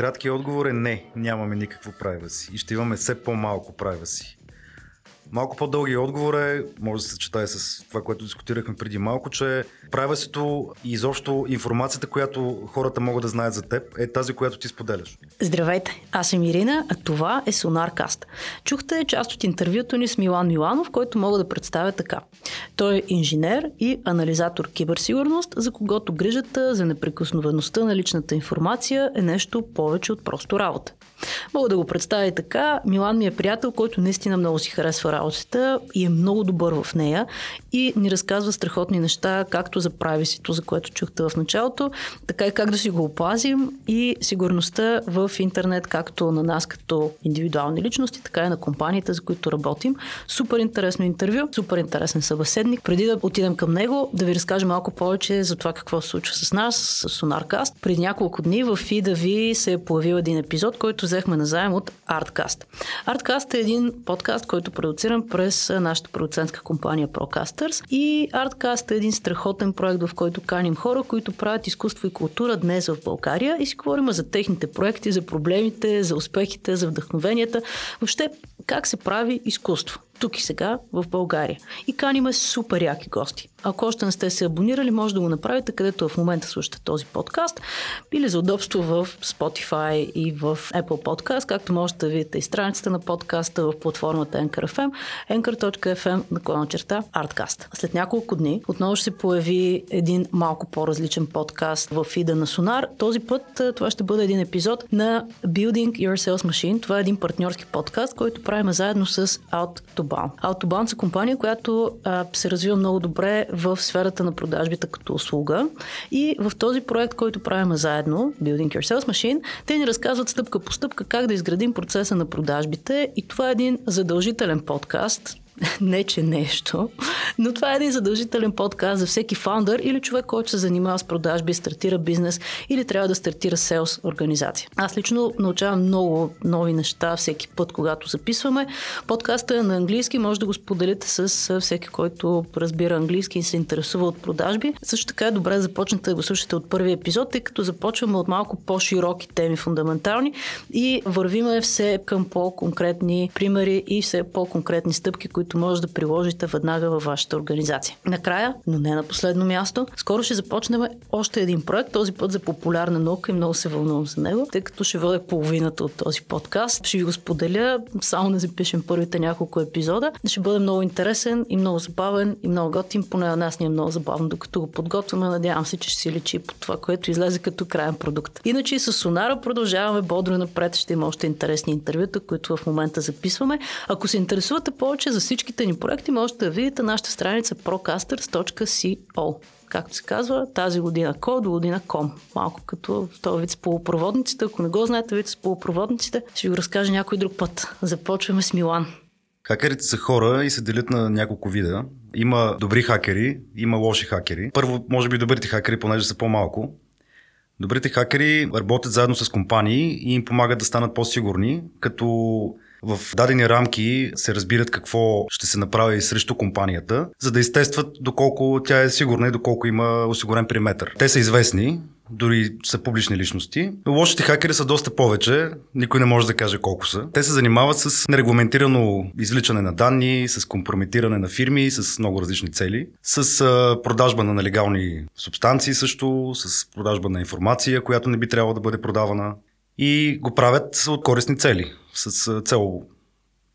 Краткият отговор е не, нямаме никакво privacy и ще имаме все по-малко privacy. Малко по-дългият отговор е, може да се съчетае с това, което дискутирахме преди малко, че privacy-то и изобщо информацията, която хората могат да знаят за теб, е тази, която ти споделяш. Здравейте, аз съм Ирина, а това е SonarCast. Чухте част от интервюто ни с Милан Миланов, който мога да представя така. Той е инженер и анализатор киберсигурност, за когото грижата за неприкосновеността на личната информация е нещо повече от просто работа. Мога да го представя и така. Милан ми е приятел, който наистина много си харесва работата и е много добър в нея и ни разказва страхотни неща, както за privacy-то, за което чухте в началото, така и как да си го опазим и сигурността в интернет, както на нас като индивидуални личности, така и на компаниите, за които работим. Супер интересно интервю, супер интересен събеседник. Преди да отидем към него, да ви разкажа малко повече за това какво се случва с нас, с SonarCast. Преди няколко дни в Feedavi се е появил един епизод, който взехме назаем от ArtCast. ArtCast е един подкаст, който продуцирам през нашата продуцентска компания ProCasters и ArtCast е един страхотен проект, в който каним хора, които правят изкуство и култура днес в България и си говорим за техните проекти, за проблемите, за успехите, за вдъхновенията, въобще как се прави изкуство тук и сега в България. И каним супер яки гости. Ако още не сте се абонирали, може да го направите, където в момента слушате този подкаст или за удобство в Spotify и в Apple Podcast, както можете да видите и страницата на подкаста в платформата nk.fm, nk.fm/ArtCast. След няколко дни отново ще се появи един малко по-различен подкаст в фида на Sonar. Този път това ще бъде един епизод на Building Your Sales Machine. Това е един партньорски подкаст, който правим заедно с Outbound. Outbound е компания, която се развива много добре в сферата на продажбите като услуга. И в този проект, който правим заедно, Building Your Sales Machine, те ни разказват стъпка по стъпка как да изградим процеса на продажбите и това е един задължителен подкаст. Не, че нещо, но това е един задължителен подкаст за всеки фаундър или човек, който се занимава с продажби, стартира бизнес или трябва да стартира селс организация. Аз лично научавам много нови неща всеки път, когато записваме. Подкастът е на английски, може да го споделите с всеки, който разбира английски и се интересува от продажби. Също така е добре да започнете да го слушате от първия епизод, тъй като започваме от малко по-широки теми, фундаментални и вървиме все към по-конкретни примери и все по-конкретни стъпки, които може да приложите веднага във вашата организация. Накрая, но не на последно място, скоро ще започнем още един проект, този път за популярна наука и много се вълнувам за него, тъй като ще водя половината от този подкаст. Ще ви го споделя, само не запишем първите няколко епизода. Ще бъде много интересен и много забавен и много готин, поне на нас ни е много забавно, докато го подготвяме. Надявам се, че ще си личи по това, което излезе като крайен продукт. Иначе с Сонара продължаваме бодро напред, ще има още интересни интервюта, които в момента записваме. Ако се интересувате повече за всичките ни проекти, можете да видите нашата страница procasters.co. Както се казва, тази година ко, до година ком. Малко като този вид с полупроводниците. Ако не го знаете, вид с полупроводниците, ще ви го разкажа някой друг път. Започваме с Милан. Хакерите са хора и се делят на няколко вида. Има добри хакери, има лоши хакери. Първо, може би добрите хакери, понеже са по-малко. Добрите хакери работят заедно с компании и им помагат да станат по-сигурни, като в дадени рамки се разбират какво ще се направи срещу компанията, за да изтестват доколко тя е сигурна и доколко има осигурен периметър. Те са известни, дори са публични личности. Лошите хакери са доста повече, никой не може да каже колко са. Те се занимават с нерегламентирано извличане на данни, с компрометиране на фирми, с много различни цели, с продажба на нелегални субстанции също, с продажба на информация, която не би трябвало да бъде продавана. И го правят от корисни цели, с цел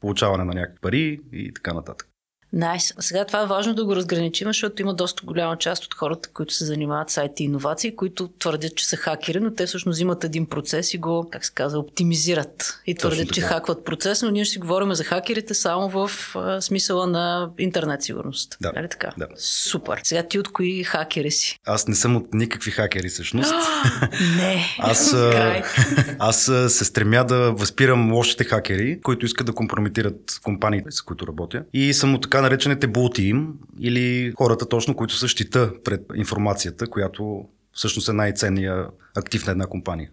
получаване на някакви пари и така нататък. Nice. Сега това е важно да го разграничим, защото има доста голяма част от хората, които се занимават с IT иновации, които твърдят, че са хакери, но те всъщност взимат един процес и го, как се казва, оптимизират и твърдят, че хакват процес, но ние ще си говорим за хакерите само в смисъла на интернет сигурност. Да. Нали така? Да. Супер. Сега ти от кои хакери си? Аз не съм от никакви хакери всъщност. Не. Аз се стремя да възпирам лошите хакери, които искат да компрометират компаниите, с които работя. И съм от така наречените булти им или хората точно, които са щита пред информацията, която всъщност е най-ценният актив на една компания.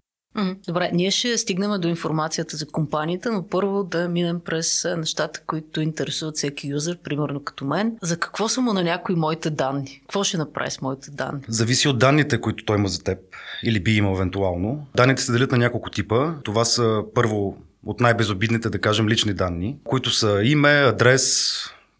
Добре, ние ще стигнем до информацията за компанията, но първо да минем през нещата, които интересуват всеки юзър, примерно като мен. За какво са му на някой моите данни? Какво ще направи с моите данни? Зависи от данните, които той има за теб или би имал евентуално. Данните се делят на няколко типа. Това са първо от най-безобидните, да кажем, лични данни, които са име, адрес,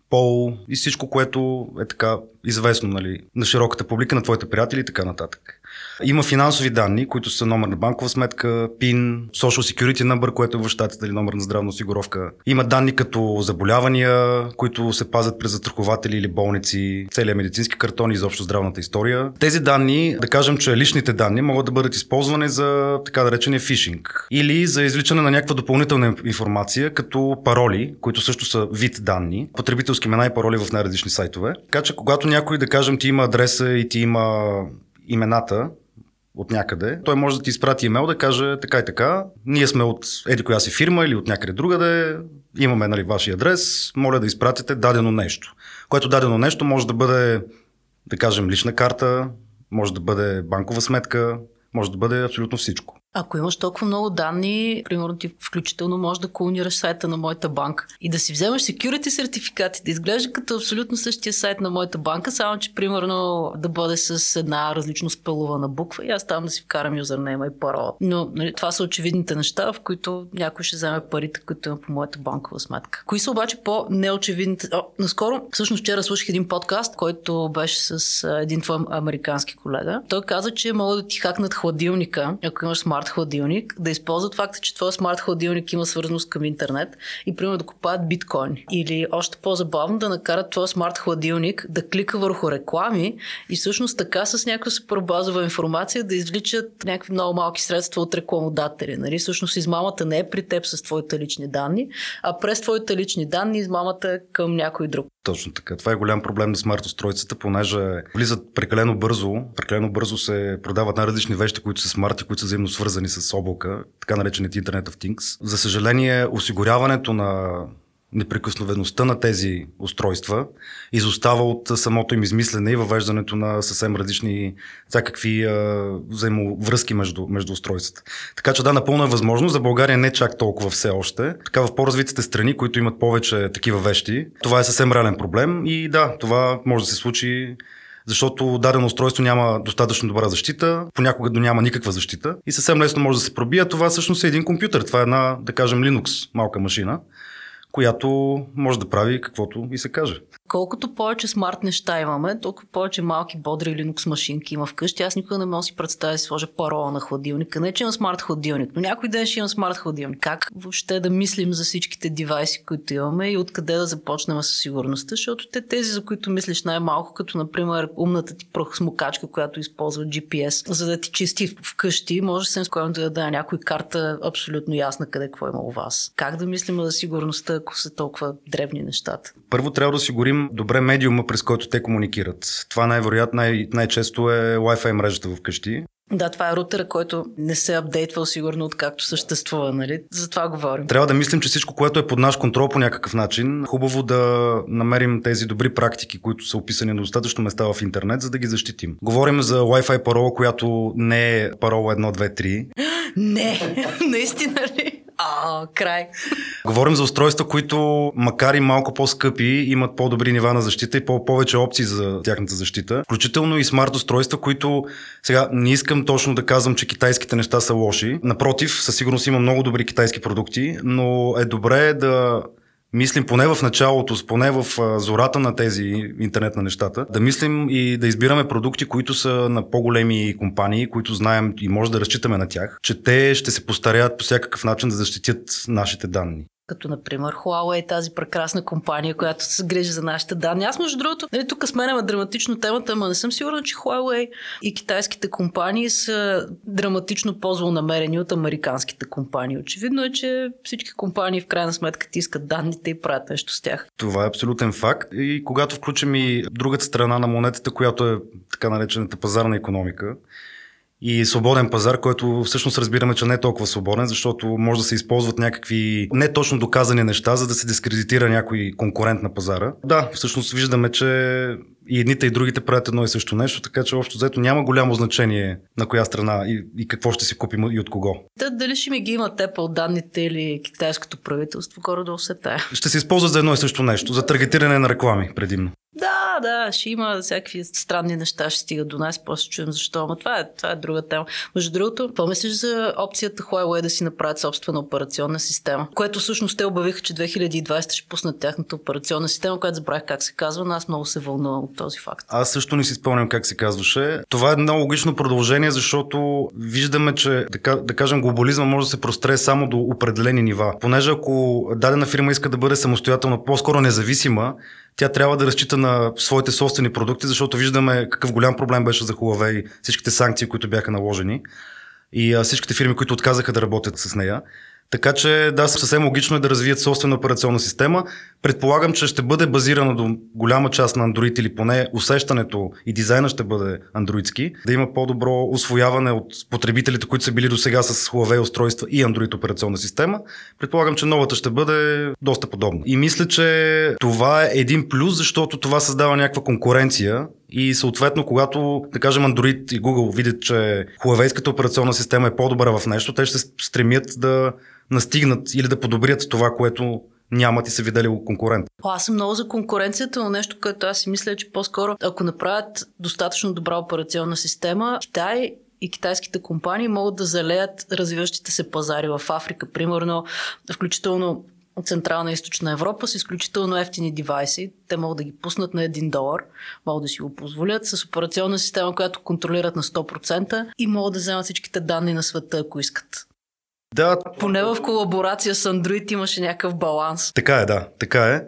пол и всичко, което е така известно, нали, на широката публика, на твоите приятели и така нататък. Има финансови данни, които са номер на банкова сметка, ПИН, Social Security number, което е в щатите, или номер на здравна осигуровка. Има данни като заболявания, които се пазят през застрахователи или болници, целият медицински картон и изобщо здравната история. Тези данни, да кажем, че личните данни могат да бъдат използвани за така наречения фишинг или за извличане на някаква допълнителна информация, като пароли, които също са вид данни, потребителски имена и пароли в най-различни сайтове. Така че когато някой, да кажем, ти има адреса и ти има имената от някъде, той може да ти изпрати имейл да каже така и така, ние сме от еди коя си фирма или от някъде другаде, имаме, нали, вашия адрес, моля да изпратите дадено нещо, което дадено нещо може да бъде, да кажем, лична карта, може да бъде банкова сметка, може да бъде абсолютно всичко. Ако имаш толкова много данни, примерно ти включително можеш да клонираш сайта на моята банка и да си вземеш security сертификати, да изглежда като абсолютно същия сайт на моята банка, само че примерно да бъде с една различно спелувана буква и аз там да си вкарам юзернейма и парола. Но, нали, това са очевидните неща, в които някой ще вземе парите, които има по моята банкова сметка. Кои са обаче по-неочевидните? Наскоро, всъщност вчера слушах един подкаст, който беше с един твой американски колега. Той каза, че могат да ти хакнат хладилника, ако имаш смарт хладилник, да използват факта, че твой смарт хладилник има свързаност към интернет и примерно да купаят биткоини. Или още по-забавно да накарат твой смарт хладилник да клика върху реклами и всъщност така с някаква супер базова информация да извличат някакви много малки средства от рекламодатели. Нали? Всъщност измамата не е при теб с твоите лични данни, а през твоите лични данни измамата е към някой друг. Точно така. Това е голям проблем на смарт устройцата, понеже влизат прекалено бързо се продават най-различни вещи, които са смарти, които са взаимно свързани с облака, така наречените Internet of Things. За съжаление, осигуряването на неприкосновеността на тези устройства изостава от самото им измислене и въвеждането на съвсем различни всякакви взаимовръзки между устройствата. Така че да, напълно е възможно. За България не чак толкова все още. Така в по-развитите страни, които имат повече такива вещи, това е съвсем реален проблем и да, това може да се случи, защото дадено устройство няма достатъчно добра защита, понякога няма никаква защита и съвсем лесно може да се пробие. Това всъщност е един компютър, това е една, да кажем, Linux малка машина, която може да прави каквото и се каже. Колкото повече смарт неща имаме, толкова повече малки бодри Linux машинки има вкъщи. Аз никога не мога да си представя да си сложа парола на хладилника. Не, че имам смарт хладилник, но някой ден ще имам смарт хладилник. Как въобще да мислим за всичките девайси, които имаме и откъде да започнем със сигурността, защото тези, за които мислиш най-малко, като например умната ти прахосмукачка, която използва GPS, за да ти чисти вкъщи, може съвсем скоро да даде някой карта абсолютно ясна къде какво има у вас. Как да мислим за сигурността, ако са толкова древни нещата? Първо трябва да осигурим добре медиума, през който те комуникират. Това най-вероятно най-често е Wi-Fi мрежата вкъщи. Да, това е рутера, който не се апдейтвал сигурно откакто съществува, нали? За това говорим. Трябва да мислим, че всичко, което е под наш контрол по някакъв начин, хубаво да намерим тези добри практики, които са описани на достатъчно места в интернет, за да ги защитим. Говорим за Wi-Fi парола, която не е парола 1, 2, 3. Не, наистина ли? Край. Говорим за устройства, които макар и малко по-скъпи, имат по-добри нива на защита и повече опции за тяхната защита. Включително и смарт устройства, които сега не искам точно да казвам, че китайските неща са лоши. Напротив, със сигурност има много добри китайски продукти, но е добре да мислим поне в началото, поне в зората на тези интернет на нещата, да мислим и да избираме продукти, които са на по-големи компании, които знаем и може да разчитаме на тях, че те ще се постараят по всякакъв начин да защитят нашите данни. Като, например, Huawei, тази прекрасна компания, която се грижи за нашите данни. Аз, между другото, нали, тук сменяме драматично темата, ама не съм сигурна, че Huawei и китайските компании са драматично по-злонамерени от американските компании. Очевидно е, че всички компании в крайна сметка тискат данните и правят нещо с тях. Това е абсолютен факт. И когато включим и другата страна на монетата, която е така наречената пазарна икономика, и свободен пазар, който всъщност разбираме, че не е толкова свободен, защото може да се използват някакви не точно доказани неща, за да се дискредитира някой конкурент на пазара. Да, всъщност виждаме, че и едните и другите правят едно и също нещо, така че общо взето няма голямо значение на коя страна и какво ще си купим и от кого. Да, дали ще ми ги имат Apple данните или китайското правителство, горе-долу се тая. Ще се използват за едно и също нещо, за таргетиране на реклами предимно. Да, да, ще има всякакви странни неща, ще стигат до нас, после чуем защо, но това е друга тема. Между другото, какво мислиш за опцията Huawei да си направят собствена операционна система, което всъщност те обявиха, че 2020 ще пуснат тяхната операционна система, която забравих как се казва, но аз много се вълнувам от този факт. Аз също не си спомням как се казваше. Това е едно логично продължение, защото виждаме, че да кажем глобализма може да се простре само до определени нива. Понеже ако дадена фирма иска да бъде самостоятелна, по-скоро независима, тя трябва да разчита на своите собствени продукти, защото виждаме какъв голям проблем беше за Huawei, всичките санкции, които бяха наложени и всичките фирми, които отказаха да работят с нея. Така че да, съвсем логично е да развият собствена операционна система. Предполагам, че ще бъде базирана до голяма част на Android или поне усещането и дизайна ще бъде андроидски, да има по-добро усвояване от потребителите, които са били до сега с Huawei устройства и Android операционна система. Предполагам, че новата ще бъде доста подобна. И мисля, че това е един плюс, защото това създава някаква конкуренция. И съответно, когато, да кажем, Android и Google видят, че хуавейската операционна система е по-добра в нещо, те ще стремят да настигнат или да подобрят това, което нямат и са видели конкурент. Аз съм много за конкуренцията, но нещо, което аз си мисля, че по-скоро, ако направят достатъчно добра операционна система, Китай и китайските компании могат да залеят развиващите се пазари в Африка, примерно, включително Централна и Източна Европа, с изключително ефтини девайси. Те могат да ги пуснат на $1, могат да си го позволят, с операционна система, която контролират на 100% и могат да вземат всичките данни на света, ако искат. Да. Поне в колаборация с Android имаше някакъв баланс. Така е, да, така е.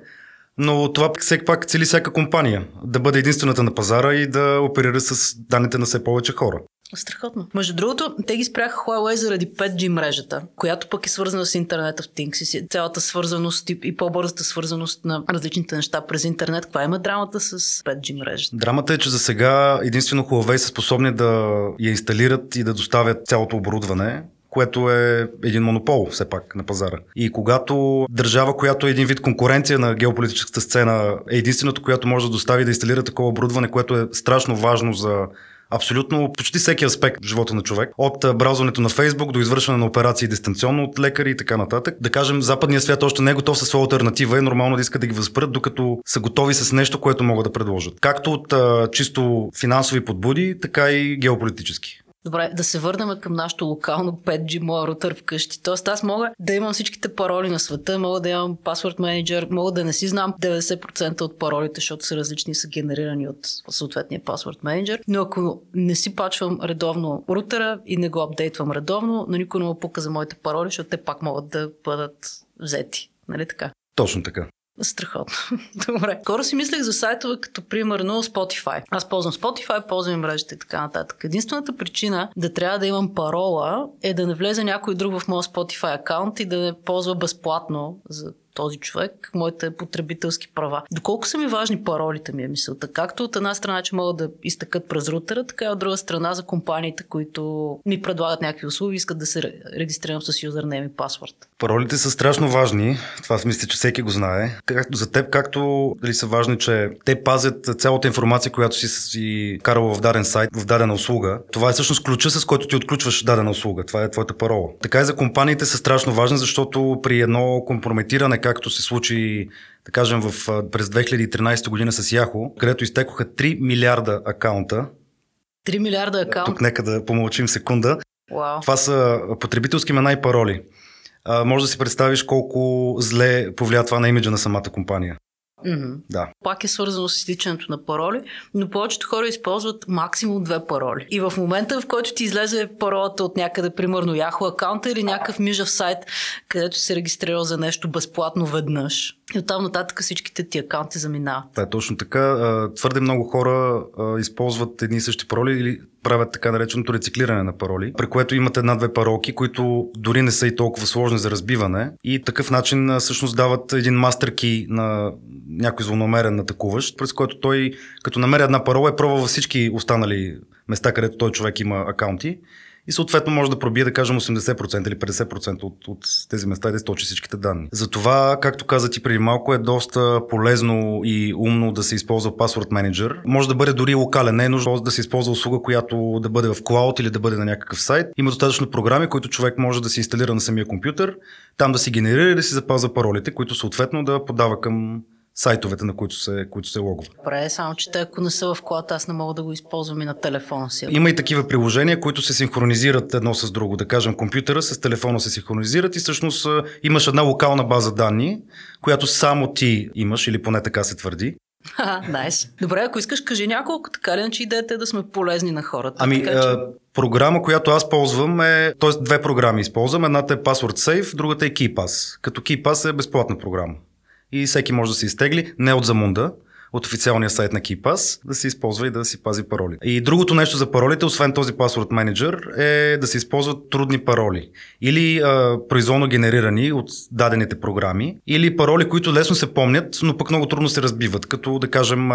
Но това пак цели всяка компания да бъде единствената на пазара и да оперира с данните на все повече хора. Страхотно. Между другото, те ги спряха Huawei заради 5G мрежата, която пък е свързана с Internet of Things и цялата свързаност и по-бързата свързаност на различните неща през интернет. Каква има драмата с 5G мрежата? Драмата е, че за сега единствено Huawei са способни да я инсталират и да доставят цялото оборудване, което е един монопол все пак на пазара. И когато държава, която е един вид конкуренция на геополитическата сцена, е единственото, която може да достави да инсталира такова оборудване, което е страшно важно за абсолютно почти всеки аспект в живота на човек. От браузването на Facebook до извършване на операции дистанционно от лекари и така нататък. Да кажем, западният свят още не е готов със своя алтернатива и нормално да иска да ги възпрат, докато са готови с нещо, което могат да предложат. Както от чисто финансови подбуди, така и геополитически. Добре, да се върнем към нашото локално 5G моя рутър вкъщи. Тоест аз мога да имам всичките пароли на света, мога да имам пасворд менеджер, мога да не си знам 90% от паролите, защото са различни, са генерирани от съответния пасворд менеджер. Но ако не си пачвам редовно рутера и не го апдейтвам редовно, но никой не му пука за моите пароли, защото те пак могат да бъдат взети. Нали така? Точно така. Страхотно. Добре. Скоро си мислех за сайтове като примерно Spotify. Аз ползвам Spotify, ползвам мрежата и така нататък. Единствената причина да трябва да имам парола е да не влезе някой друг в моя Spotify акаунт и да не ползва безплатно за този човек моите потребителски права. Доколко са ми важни паролите, ми е мисълта. Както от една страна, че могат да изтъкат през рутера, така и от друга страна за компаниите, които ми предлагат някакви услуги, искат да се регистрирам с юзернейм и пасворд. Паролите са страшно важни. Това мисля, че всеки го знае. Както за теб, както дали са важни, че те пазят цялата информация, която си карал в даден сайт, в дадена услуга. Това е всъщност ключа, с който ти отключваш дадена услуга. Това е твоята парола. Така и за компаниите са страшно важни, защото при едно компрометиране, както се случи, да кажем, през 2013 година с Yahoo, където изтекоха 3 милиарда акаунта. 3 милиарда акаунта? Тук нека да помълчим секунда. Wow. Това са потребителски имена и пароли. Може да си представиш колко зле повлия това на имиджа на самата компания. Mm-hmm. Да. Пак е свързано с изтичането на пароли, но повечето хора използват максимум 2 пароли. И в момента, в който ти излезе паролата от някъде, примерно Yahoo акаунта или някакъв мижав сайт, където се регистрирал за нещо безплатно веднъж. И оттам нататък всичките ти акаунти заминават. Да, точно така. Твърде много хора използват едни и същи пароли или правят така нареченото рециклиране на пароли, при което имат една-две паролки, които дори не са и толкова сложни за разбиване и такъв начин всъщност дават един мастер ки на някой злонамерен атакуващ, през който той като намери една парола е пробва във всички останали места, където той човек има акаунти и съответно може да пробие, да кажем, 80% или 50% от тези места и да източи всичките данни. Затова, както каза ти преди малко, е доста полезно и умно да се използва Password Manager. Може да бъде дори локален, не е нужно да се използва услуга, която да бъде в клауд или да бъде на някакъв сайт. Има достатъчно програми, които човек може да се инсталира на самия компютър, там да си генерира и да си запазва паролите, които съответно да подава към сайтовете, на които се логва. Добре, само че ако не са в колата, аз не мога да го използвам и на телефона си. Има и такива приложения, които се синхронизират едно с друго. Да кажем, компютъра с телефона се синхронизират и всъщност имаш една локална база данни, която само ти имаш, или поне така се твърди. Найс. Добре, ако искаш, кажи няколко, така ли, иначе идеята да сме полезни на хората. Ами, така, че... програма, която аз ползвам е... Тоест, две програми използвам. Едната е Password Safe, другата е KeePass. Като KeePass е безплатна програма. И всеки може да се изтегли, не от Замунда, от официалния сайт на KeePass, да се използва и да си пази пароли. И другото нещо за паролите, освен този Password Manager, е да се използват трудни пароли. Или произволно генерирани от дадените програми, или пароли, които лесно се помнят, но пък много трудно се разбиват, като да кажем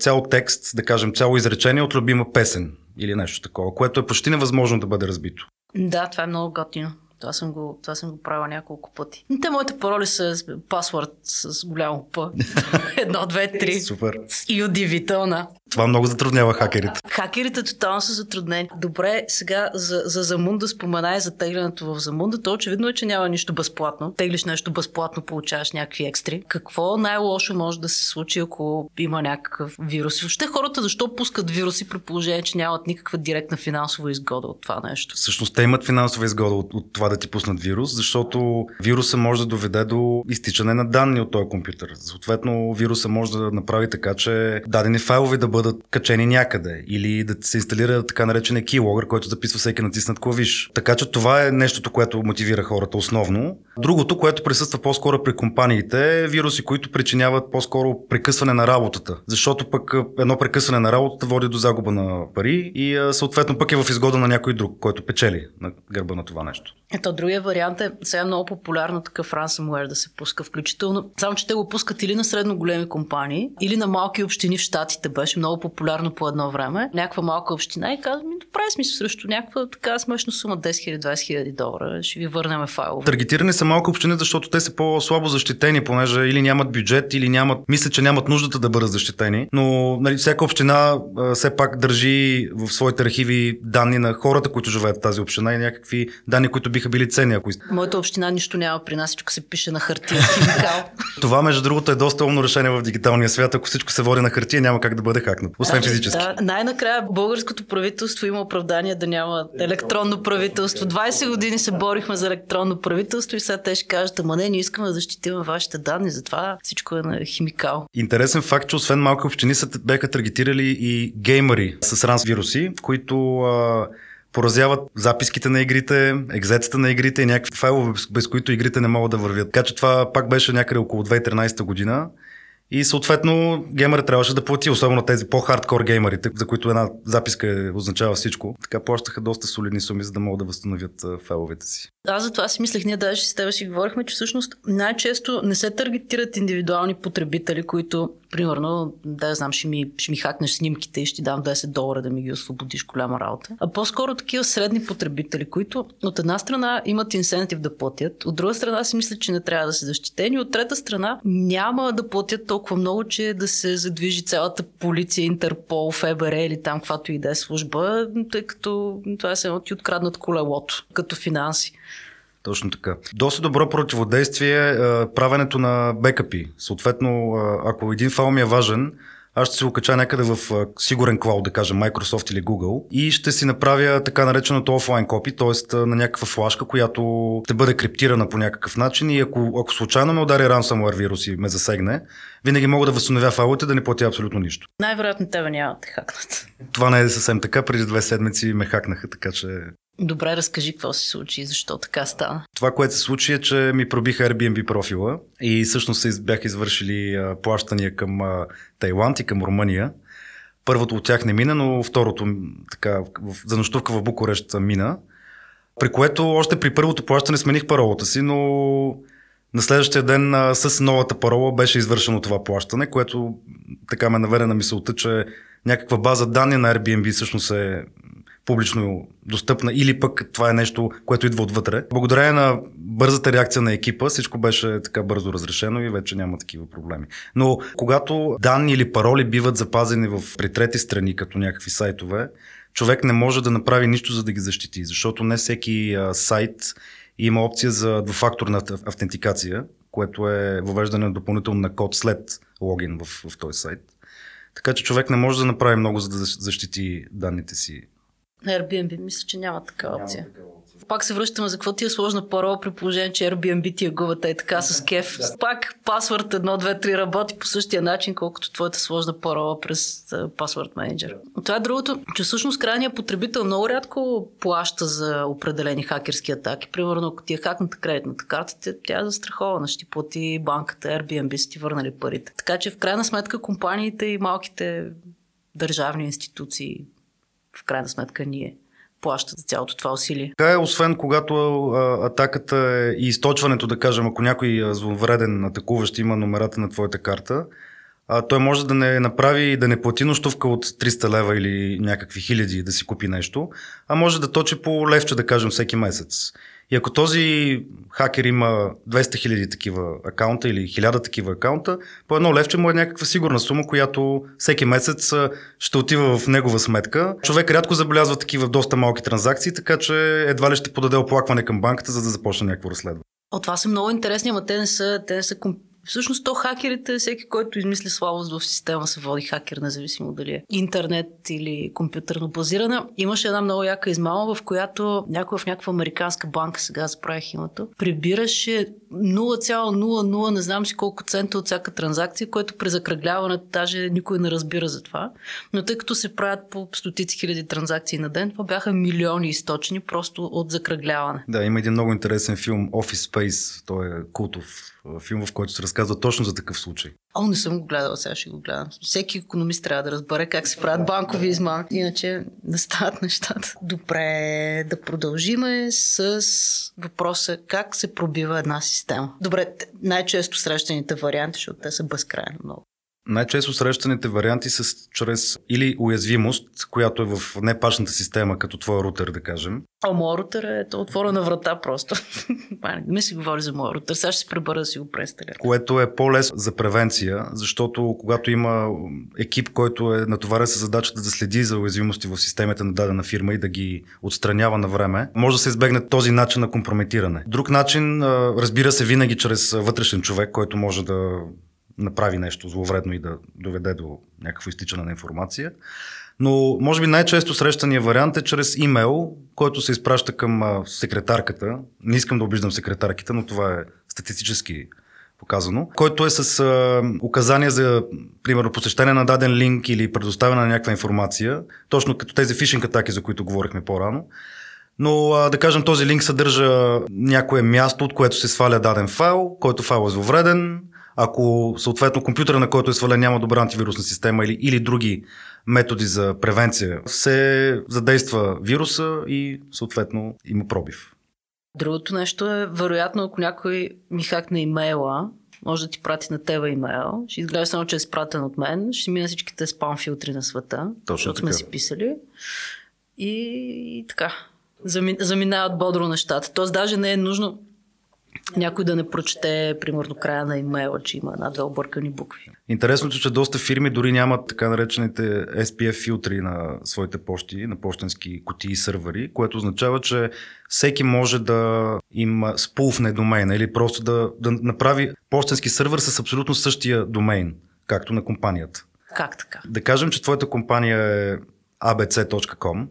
цял текст, да кажем цяло изречение от любима песен или нещо такова, което е почти невъзможно да бъде разбито. Да, това е много готино. Това съм го правила няколко пъти. Но те моите пароли са пасворд с голямо П. 1, 2, 3. Супер. И удивителна. Това много затруднява хакерите. Хакерите тотално са затруднени. Добре, сега за Замунда спомена и за теглянето в Замунда. То очевидно е, че няма нищо безплатно. Теглиш нещо безплатно, получаваш някакви екстри. Какво най-лошо може да се случи, ако има някакъв вирус? Въобще хората защо пускат вируси при положение, че нямат никаква директна финансова изгода от това нещо? Всъщност те имат финансова изгода от това да ти пуснат вирус, защото вируса може да доведе до изтичане на данни от този компютър. Съответно, вируса може да направи така, че дадени файлове да бъдат качени някъде или да се инсталира така наречен keylogger, който записва всеки натиснат клавиш. Така че това е нещото, което мотивира хората основно. Другото, което присъства по-скоро при компаниите, е вируси, които причиняват по-скоро прекъсване на работата, защото пък едно прекъсване на работата води до загуба на пари и съответно пък е в изгода на някой друг, който печели на гърба на това нещо. Ето, другия вариант е сега много популярно такъв ransomware да се пуска включително. Само че те го пускат или на средно големи компании, или на малки общини в щатите. Беше много популярно по едно време. Някаква малка община и казва, добре, смисъл, срещу някаква така смешна сума, 10 000, 20 000 долара, ще ви върнем файлове. Таргетирани са малки общини, защото те са по-слабо защитени, понеже или нямат бюджет, или нямат, мисля, че нямат нуждата да бъдат защитени, но нали, всяка община все пак държи в своите архиви данни на хората, които живеят в тази община и някакви данни, които биха били ценни, ако искат. Моята община нищо няма при нас, всичко се пише на хартия. Това, между другото, е доста умно решение в дигиталния свят. Ако всичко се води на хартия, няма как да бъде хакнат, освен физически. Да. Най-накрая българското правителство има оправдание да няма електронно правителство. 20 години се борихме за електронно правителство и сега те ще кажат, ама не, ние искаме да защитим вашите данни, затова всичко е на химикал. Интересен факт, че освен малки общини са бяха таргетирали и геймъри с рансвируси, които поразяват записките на игрите, екзетата на игрите и някакви файлове, без които игрите не могат да вървят. Така че това пак беше някъде около 2013 година и съответно геймърът трябваше да плати, особено тези по-хардкор геймърите, за които една записка означава всичко. Така плащаха доста солидни суми, за да могат да възстановят файловете си. Аз за това си мислех, ние даже с тебе си говорихме, че всъщност най-често не се таргетират индивидуални потребители, които, примерно, да знам, ще ми хакнеш снимките и ще ти дам $10 да ми ги освободиш, голяма работа. А по-скоро такива средни потребители, които от една страна имат инсентив да платят, от друга страна си мислят, че не трябва да се защитени, от трета страна няма да платят толкова много, че да се задвижи цялата полиция, Интерпол, ФБР или там каквато и да е служба, тъй като това е само ти откраднат колелото като финанси. Точно така. Доста добро противодействие правенето на бекъпи. Съответно, ако един файл ми е важен, аз ще се окача някъде в сигурен клауд, да кажем Microsoft или Google, и ще си направя така нареченото офлайн копи, т.е. на някаква флашка, която ще бъде криптирана по някакъв начин и ако случайно ме удари ransomware вирус и ме засегне, винаги мога да възстановя файлите, да не платя абсолютно нищо. Най-вероятно тебе няма да те хакнат. Това не е съвсем така. Преди 2 седмици ме хакнаха, така че... Добре, разкажи какво се случи и защо така стана. Това, което се случи е, че ми пробиха Airbnb профила и всъщност бяха извършили плащания към Тайланд и към Румъния. Първото от тях не мина, но второто така, за нощувка в Букурещ мина, при което още при първото плащане смених паролата си, но на следващия ден с новата парола беше извършено това плащане, което така ме наведе на мисълта, че някаква база данни на Airbnb всъщност е публично достъпна, или пък това е нещо, което идва отвътре. Благодарение на бързата реакция на екипа, всичко беше така бързо разрешено и вече няма такива проблеми. Но когато данни или пароли биват запазени при трети страни, като някакви сайтове, човек не може да направи нищо, за да ги защити, защото не всеки сайт има опция за двуфакторна автентикация, което е въвеждане на допълнителна код след логин в този сайт. Така че човек не може да направи много, за да защити данните си. На Airbnb мисля, че няма такава опция. Пак се връщаме за какво ти е сложна парола при положение, че Airbnb ти е губата и така с кеф. Пак пасвърд 1-2-3 работи по същия начин, колкото твоята сложна парола през пасвърд менеджер. Това е другото, че всъщност крайният потребител много рядко плаща за определени хакерски атаки. Примерно, ако ти е хакната кредитната карта, тя е застрахована, ще ти плати банката, Airbnb си ти върнали парите. Така че в крайна сметка компаниите и малките държавни институции, в крайна сметка ние плащат за цялото това усилие. Така е, освен когато атаката е и източването, да кажем, ако някой зловреден атакуващ има номерата на твоята карта, той може да не направи и да не плати нощувка от 300 лева или някакви хиляди да си купи нещо, а може да точи по левче, да кажем, всеки месец. И ако този хакер има 200 хиляди такива акаунта или 1000 такива акаунта, по едно левче му е някаква сигурна сума, която всеки месец ще отива в негова сметка. Човек рядко забелязва такива доста малки транзакции, така че едва ли ще подаде оплакване към банката, за да започне някакво разследване. От това са много интересни, ама те не са всъщност то хакерите, всеки, който измисли слабост в система, се води хакер, независимо дали е интернет или компютърно базирана. Имаше една много яка измама, в която някой в някаква американска банка, сега забравих името, прибираше 0,00 не знам си колко цента от всяка транзакция, което при закръгляването даже никой не разбира за това. Но тъй като се правят по стотици хиляди транзакции на ден, това бяха милиони източни просто от закръгляване. Да, има един много интересен филм Office Space, той е култов филм, в който се разказва точно за такъв случай. О, не съм го гледал, сега ще го гледам. Всеки икономист трябва да разбере как се правят банкови измами, иначе не стават нещата. Добре, да продължиме с въпроса как се пробива една система. Добре, най-често срещаните варианти, защото те са безкрайно много. Най-често срещаните варианти са чрез или уязвимост, която е в непашната система, като твой рутер, да кажем. Моят рутер е отворена врата просто. Не си говори за моят рутер, сега ще се прибъра да си го преинсталирам. Което е по-лесно за превенция, защото когато има екип, който е натоварен с задачата да следи за уязвимости в системите на дадена фирма и да ги отстранява на време, може да се избегне този начин на компрометиране. Друг начин, разбира се, винаги чрез вътрешен човек, който може да направи нещо зловредно и да доведе до някакво изтичане на информация. Но може би най-често срещания вариант е чрез имейл, който се изпраща към секретарката. Не искам да обиждам секретарките, но това е статистически показано, който е с указания за, примерно, посещение на даден линк или предоставяне на някаква информация, точно като тези фишинг атаки, за които говорихме по-рано. Но да кажем, този линк съдържа някое място, от което се сваля даден файл, който файл е зловреден. Ако съответно компютъра, на който е свален, няма добра антивирусна система или други методи за превенция, се задейства вируса и съответно има пробив. Другото нещо е, вероятно, ако някой ми хакне имейла, може да ти прати на тебе имейл, ще изглежда само, че е спратен от мен, ще мина всичките спам филтри на света, защото сме си писали и така. Заминават бодро нещата. Тоест даже не е нужно някой да не прочете, примерно, края на имейла, че има една-две объркани букви. Интересното, че доста фирми дори нямат така наречените SPF филтри на своите почти, на почтенски кутии и сървъри, което означава, че всеки може да им спулфне домейна или просто да направи почтенски сървър с абсолютно същия домейн, както на компанията. Как така? Да кажем, че твоята компания е abc.com.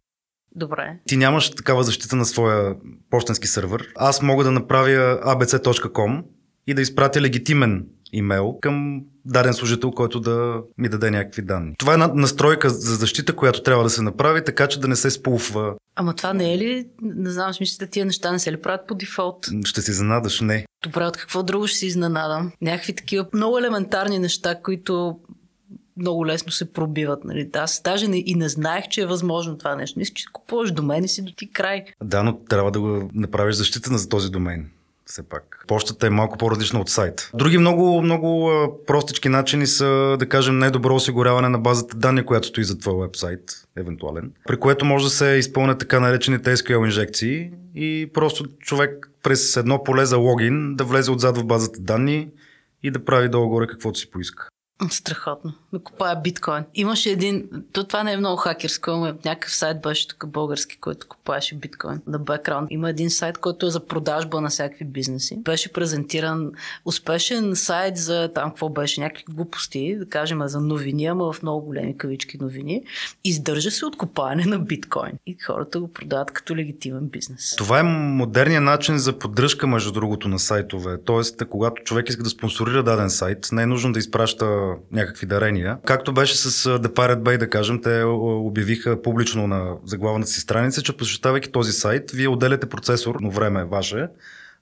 Добре. Ти нямаш такава защита на своя почтенски сървър. Аз мога да направя abc.com и да изпратя легитимен имейл към даден служител, който да ми даде някакви данни. Това е една настройка за защита, която трябва да се направи, така че да не се спулфва. Ама това не е ли? Не знам, смислите, тия неща не се ли правят по дефолт? Ще се изненадаш, не. Добре, от какво друго ще се изненадам? Някакви такива много елементарни неща, които много лесно се пробиват, нали? Аз даже не знаех, че е възможно това нещо. Мисля, че купуваш домен и си до ти край. Да, но трябва да го направиш защитен за този домен. все пак. Пощата е малко по-различна от сайта. Други много, много простички начини са, да кажем, най-добро осигуряване на базата данни, която стои за твой вебсайт, евентуален, при което може да се изпълнят така наречените SQL инжекции и просто човек през едно поле за логин да влезе отзад в базата данни и да прави долу-горе каквото си поиска. Страхотно. Да купая биткоин. Имаше един... То това не е много хакерско, но някакъв сайт беше тук български, който купаеше биткоин на бекграунд. Има един сайт, който е за продажба на всякакви бизнеси. Беше презентиран успешен сайт за там какво беше, някакви глупости, да кажем за новини, ама в много големи кавички новини. Издържа се от купаене на биткоин. И хората го продават като легитимен бизнес. Това е модерният начин за поддръжка, между другото, на сайтове. Тоест, когато човек иска да спонсорира даден сайт, не е нужно да изпраща някакви дарения. Както беше с The Pirate Bay, да кажем, те обявиха публично на заглавната си страница, че посещавайки този сайт, вие отделяте процесорно време ваше,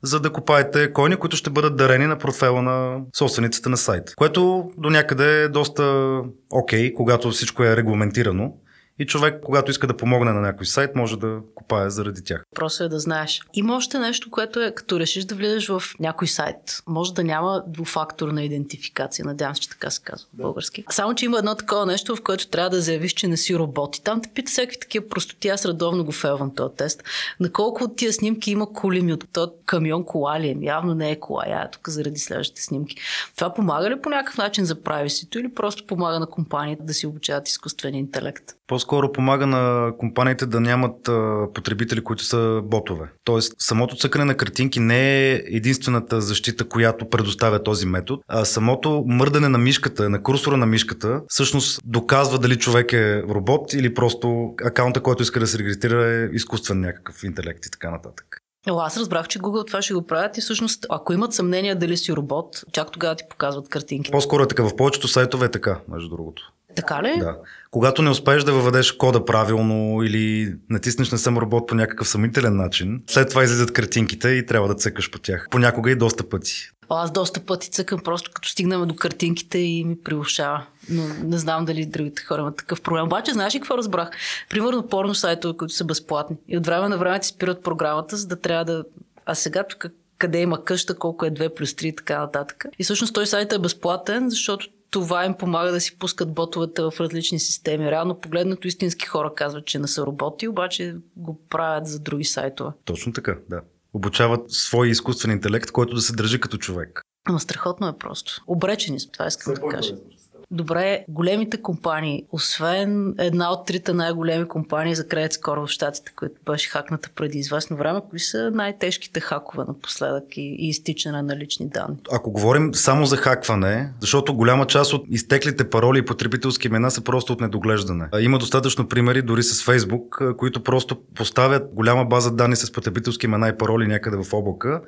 за да купаете коини, които ще бъдат дарени на профила на собствениците на сайта. Което до някъде е доста окей, когато всичко е регламентирано. И човек, когато иска да помогне на някой сайт, може да купае заради тях. Просто е да знаеш. Има още нещо, което е, като решиш да влезеш в някой сайт, може да няма двуфакторна идентификация. Надявам се, че така се казва в български. Само, че има едно такова нещо, в което трябва да заявиш, че не си робот. И там те пита всеки такива простоти. Аз редовно го фейлвам този тест. На колко от тия снимки има коли ми от този камион, кола ли е? Явно не е кола. Я е тук заради следващите снимки. Това помага ли по някакъв начин за прависито или просто помага на компанията да си обучават изкуствен интелект? По-скоро помага на компаниите да нямат потребители, които са ботове. Тоест, самото цъкане на картинки не е единствената защита, която предоставя този метод, а самото мърдане на мишката, на курсора на мишката, всъщност доказва дали човек е робот или просто акаунта, който иска да се регистрира, е изкуствен някакъв интелект и така нататък. Аз разбрах, че Google това ще го правят и всъщност, ако имат съмнение дали си робот, чак тогава ти показват картинки. По-скоро е така, в повечето сайтове е така, между другото. Така ли? Да. Когато не успееш да въведеш кода правилно или натиснеш не съм робот по някакъв съмнителен начин, след това излизат картинките и трябва да цъкаш по тях. Понякога и доста пъти. Аз доста пъти цъкам, просто като стигнем до картинките и ми прилушава. Но не знам дали другите хора имат такъв проблем. Обаче, знаеш ли какво разбрах? Примерно порно сайтове, които са безплатни. И от време на време ти спират програмата, за да трябва да... А сега тук къде има къща, колко е 2+3 и така нататък. И всъщност той сайтът е безплатен, защото това им помага да си пускат ботовете в различни системи. Реално погледнато истински хора казват, че не са роботи, обаче го правят за други сайтове. Точно така, да. Обучават свой изкуствен интелект, който да се държи като човек. Ама страхотно е просто. Обречени сме, това искам да кажа. Добре, големите компании, освен една от трите най-големи компании за кредит скоро в щатите, които беше хакната преди известно време, кои са най-тежките хакове напоследък и изтичане на лични данни? Ако говорим само за хакване, защото голяма част от изтеклите пароли и потребителски имена са просто от недоглеждане. Има достатъчно примери дори с Facebook, които просто поставят голяма база данни с потребителски имена и пароли някъде в облака,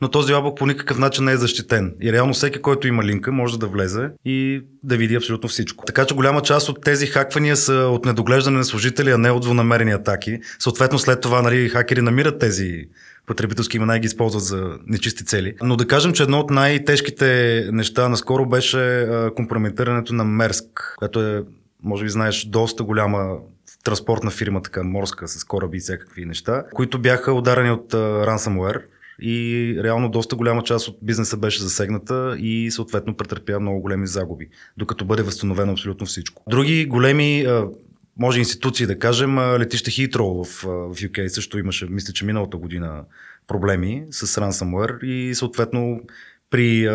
но този облак по никакъв начин не е защитен. И реално всеки, който има линка, може да влезе и да види абсолютно всичко. Така че голяма част от тези хаквания са от недоглеждане на служители, а не от злонамерени атаки. Съответно след това хакери намират тези потребителски имена и ги използват за нечисти цели. Но да кажем, че едно от най-тежките неща наскоро беше компрометирането на МЕРСК, което е, може би знаеш, доста голяма транспортна фирма, така морска, с кораби и всякакви неща, които бяха ударени от ransomware. И реално доста голяма част от бизнеса беше засегната и съответно претърпя много големи загуби, докато бъде възстановено абсолютно всичко. Други големи, може институции да кажем, летище Хитроу в UK също имаше, мисля, че миналата година проблеми с ransomware и съответно при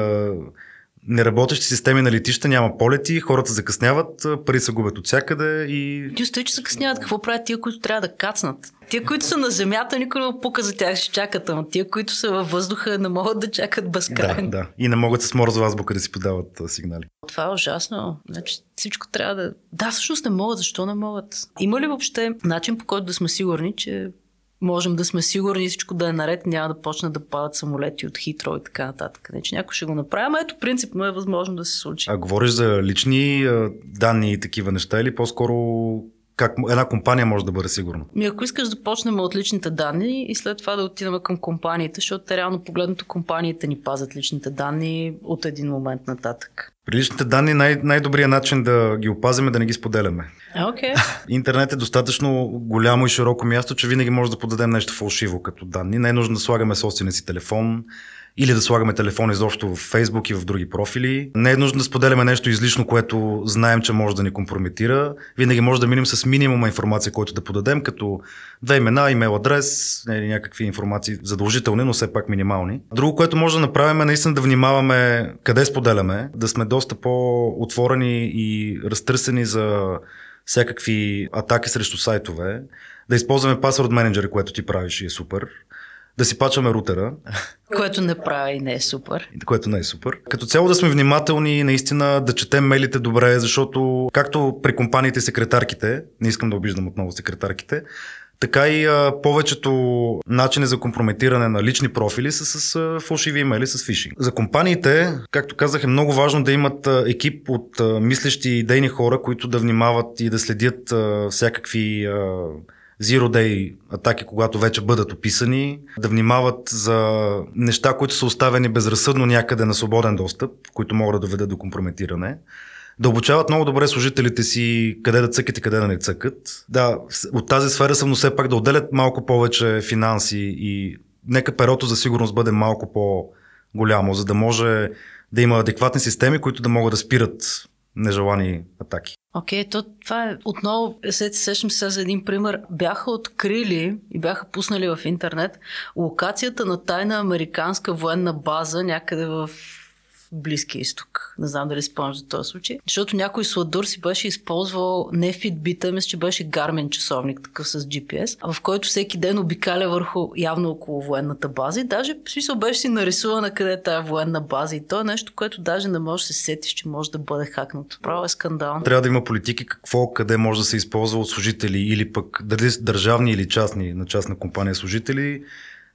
неработещи системи на летища няма полети, хората закъсняват, пари се губят от всякъде и... Юсто, че закъсняват. Какво правят тия, които трябва да кацнат? Тия, които са на земята, никой не пука за тях, ще чакат, ама тия, които са във въздуха, не могат да чакат безкрайно. Да, да. И не могат с морзова азбука да си подават сигнали. Това е ужасно. Значи всичко трябва да... Да, всъщност не могат. Защо не могат? Има ли въобще начин, по който да сме сигурни, че можем да сме сигурни всичко да е наред, няма да почнат да падат самолети от Хитро и така нататък. Не, че някой ще го направи, а ето принципно е възможно да се случи. А говориш за лични данни и такива неща или по-скоро как една компания може да бъде сигурна? Ако искаш да почнем от личните данни и след това да отидем към компаниите, защото реално погледнато компаниите ни пазят личните данни от един момент нататък. При личните данни най-добрият начин да ги опазим е да не ги споделяме. Интернет е достатъчно голямо и широко място, че винаги може да подадем нещо фалшиво като данни. Не е нужно да слагаме собствения си телефон или да слагаме телефон изобщо в Facebook и в други профили. Не е нужно да споделяме нещо излишно, което знаем, че може да ни компрометира. Винаги може да миним с минимума информация, която да подадем, като две имена, имейл адрес или някакви информации задължителни, но все пак минимални. Друго, което може да направим е наистина да внимаваме къде споделяме, да сме доста по-отворени и разтърсени за всякакви атаки срещу сайтове, да използваме password менеджера, което ти правиш и е супер. Да си пачваме рутера. Което не прави и не е супер. Като цяло да сме внимателни и наистина да четем мейлите добре, защото както при компаниите и секретарките, не искам да обиждам отново секретарките, така и повечето начини за компрометиране на лични профили са с фалшиви имейли, с фишинг. За компаниите, както казах, е много важно да имат екип от мислещи идейни хора, които да внимават и да следят всякакви Zero Day атаки, когато вече бъдат описани, да внимават за неща, които са оставени безразсъдно някъде на свободен достъп, които могат да доведат до компрометиране, да обучават много добре служителите си къде да цъкат и къде да не цъкат. Да, от тази сфера съм, но все пак да отделят малко повече финанси и нека перото за сигурност бъде малко по-голямо, за да може да има адекватни системи, които да могат да спират нежелани атаки. То това е отново, сещам се за един пример, бяха открили и бяха пуснали в интернет локацията на тайна американска военна база някъде в Близкия изток. Не знам дали спомняш за този случай. Защото някой сладур си беше използвал не Fitbit, мисля, че беше Garmin часовник, такъв с GPS, в който всеки ден обикаля върху, явно около военната база и даже в смисъл беше си нарисувана къде е тая военна база и то е нещо, което даже не може да се сетиш, че може да бъде хакнато. Право е скандал. Трябва да има политики какво, къде може да се използва от служители или пък дали държавни или частни, на частна компания служители.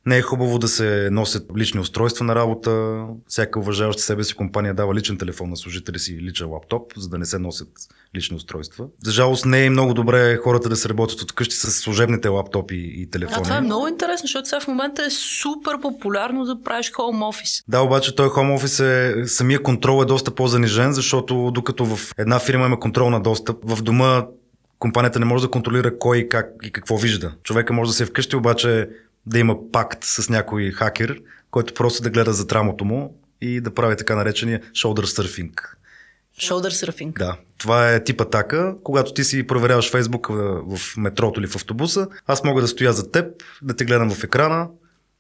Не е хубаво да се носят лични устройства на работа. Всяка уважаваща себе си компания дава личен телефон на служители си, личен лаптоп, за да не се носят лични устройства. За жалост не е много добре хората да се работят от къщи с служебните лаптопи и телефони. Това е много интересно, защото сега в момента е супер популярно да правиш home офис. Да, обаче той home офис е, самия контрол е доста по-занижен, защото докато в една фирма има контрол на достъп, в дома компанията не може да контролира кой, как и какво вижда. Човека може да се е вкъщи, обаче да има пакт с някой хакер, който просто да гледа за рамото му и да прави така наречения shoulder surfing. Да. Това е тип атака. Когато ти си проверяваш Facebook в метрото или в автобуса, аз мога да стоя за теб, да те гледам в екрана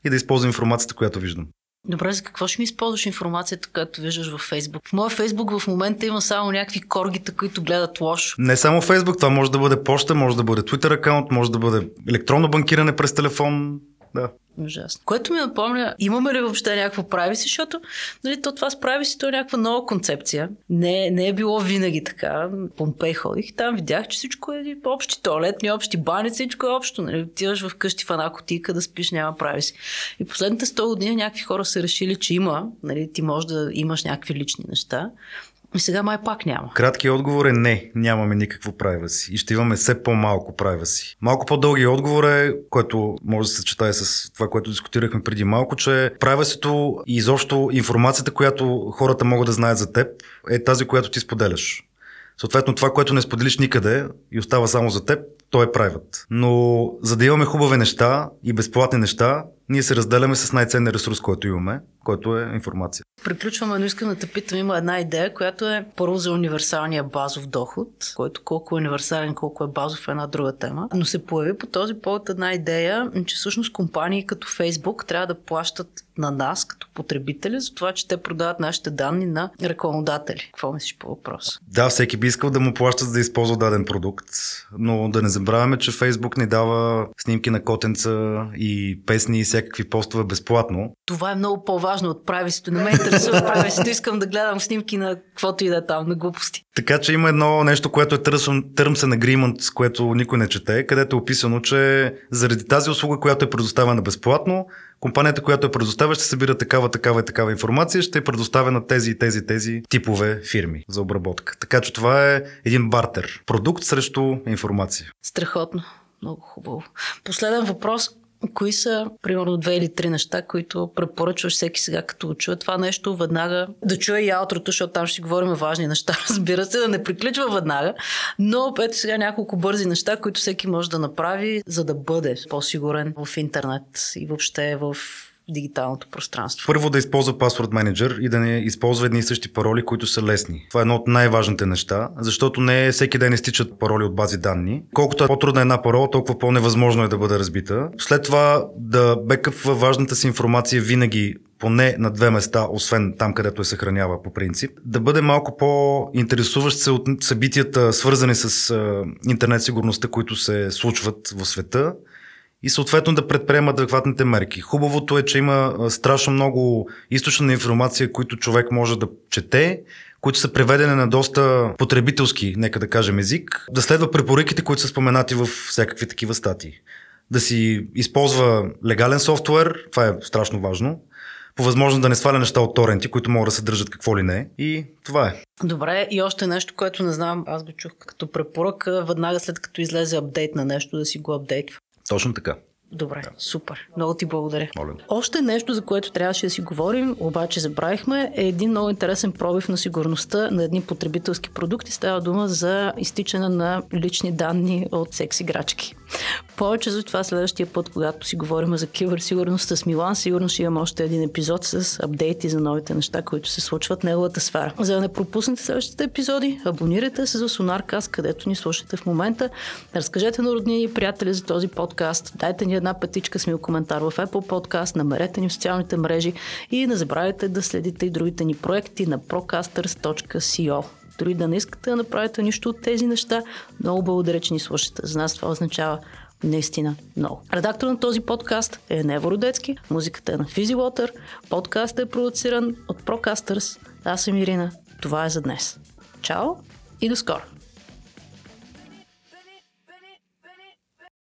и да използвам информацията, която виждам. Добре, за какво ще ми използваш информацията, която виждаш във Фейсбук? В моя Фейсбук в момента има само някакви коргита, които гледат лошо. Не само Фейсбук, това може да бъде поща, може да бъде Twitter акаунт, може да бъде електронно банкиране през телефон. Да. Ужасно. Което ми напомня, имаме ли въобще някакво прави си, защото нали, това с прави си, то е някаква нова концепция. Не е било винаги така. Помпей ходих и там видях, че всичко е общи туалетни, общи баници, всичко е общо. Нали, отиваш вкъщи в една кутийка да спиш, няма прави си. И последните 100 години някакви хора са решили, че има, нали, ти можеш да имаш някакви лични неща. И сега май пак няма. Краткият отговор е не, нямаме никакво права си и ще имаме все по-малко права си. Малко по-дългият отговор е, което може да се съчетае с това, което дискутирахме преди малко, че права сито и изобщо информацията, която хората могат да знаят за теб, е тази, която ти споделяш. Съответно, това, което не споделиш никъде и остава само за теб, то е private. Но за да имаме хубави неща и безплатни неща, ние се разделяме с най-ценния ресурс, който имаме, който е информация. Приключваме, но искам да те питам, има една идея, която е първо за универсалния базов доход, който колко е универсален, колко е базов е една друга тема. Но се появи по този повод една идея, че всъщност компании като Facebook трябва да плащат на нас като потребители за това, че те продават нашите данни на рекламодатели. Какво мислиш по въпроса? Да, всеки би искал да му плащат за да използва даден продукт, но да не забравяме, че Facebook ни дава снимки на котенца и песни и всякакви постове безплатно. Това е много по-важно от прависто. Не ме интересува прависто. Искам да гледам снимки на каквото и да е там, на глупости. Така че има едно нещо, което е Terms and Agreement, което никой не чете, където е описано, че заради тази услуга, която е предоставена безплатно, компанията, която я предоставя, ще събира такава и такава информация, ще предоставя на тези типове фирми за обработка. Така че това е един бартер. Продукт срещу информация. Страхотно. Много хубаво. Последен въпрос. Кои са, примерно, 2 или 3 неща, които препоръчваш всеки сега, като го чуе това нещо, веднага да чуе и аутрото, защото там ще говорим важни неща, разбира се, да не приключва веднага, но ето сега няколко бързи неща, които всеки може да направи, за да бъде по-сигурен в интернет и въобще в дигиталното пространство. Първо, да използва Password Manager и да не използва едни и същи пароли, които са лесни. Това е едно от най-важните неща, защото не всеки ден изтичат пароли от бази данни. Колкото е по-трудна една парола, толкова по-невъзможно е да бъде разбита. След това да бекъпва важната си информация винаги поне на 2 места, освен там, където я съхранява по принцип. Да бъде малко по-интересуващ се от събитията, свързани с интернет сигурността, които се случват в света. И съответно да предприема адекватните мерки. Хубавото е, че има страшно много източна информация, които човек може да чете, които са преведени на доста потребителски, нека да кажем, език. Да следва препоръките, които са споменати в всякакви такива статии. Да си използва легален софтуер, това е страшно важно. По възможност да не сваля неща от торенти, които могат да съдържат какво ли не. И това е. Добре, и още нещо, което не знам, аз го чух като препоръка, веднага след като излезе апдейт на нещо, да си го апдейтва. Точно така. Добре, да. Супер. Много ти благодаря. Молим. Още нещо, за което трябваше да си говорим, обаче забравихме, е един много интересен пробив на сигурността на едни потребителски продукти. Става дума за изтичане на лични данни от секс играчки. Повече за това следващия път, когато си говорим за киберсигурността с Милан, сигурно ще имам още един епизод с апдейти за новите неща, които се случват в неговата сфера. За да не пропуснете следващите епизоди, абонирайте се за SonarCast, където ни слушате в момента. Разкажете на роднини и приятели за този подкаст. Дайте ни една петичка с мил коментар в Apple Podcast, намерете ни в социалните мрежи и не забравяйте да следите и другите ни проекти на procasters.co. Дори да не искате да направите нищо от тези неща, много благодаря, че ни слушате. За нас това означава наистина много. Редактор на този подкаст е Нево Рудецки, музиката е на Fizy Water, подкастът е продуциран от ProCasters. Аз съм Ирина. Това е за днес. Чао и до скоро!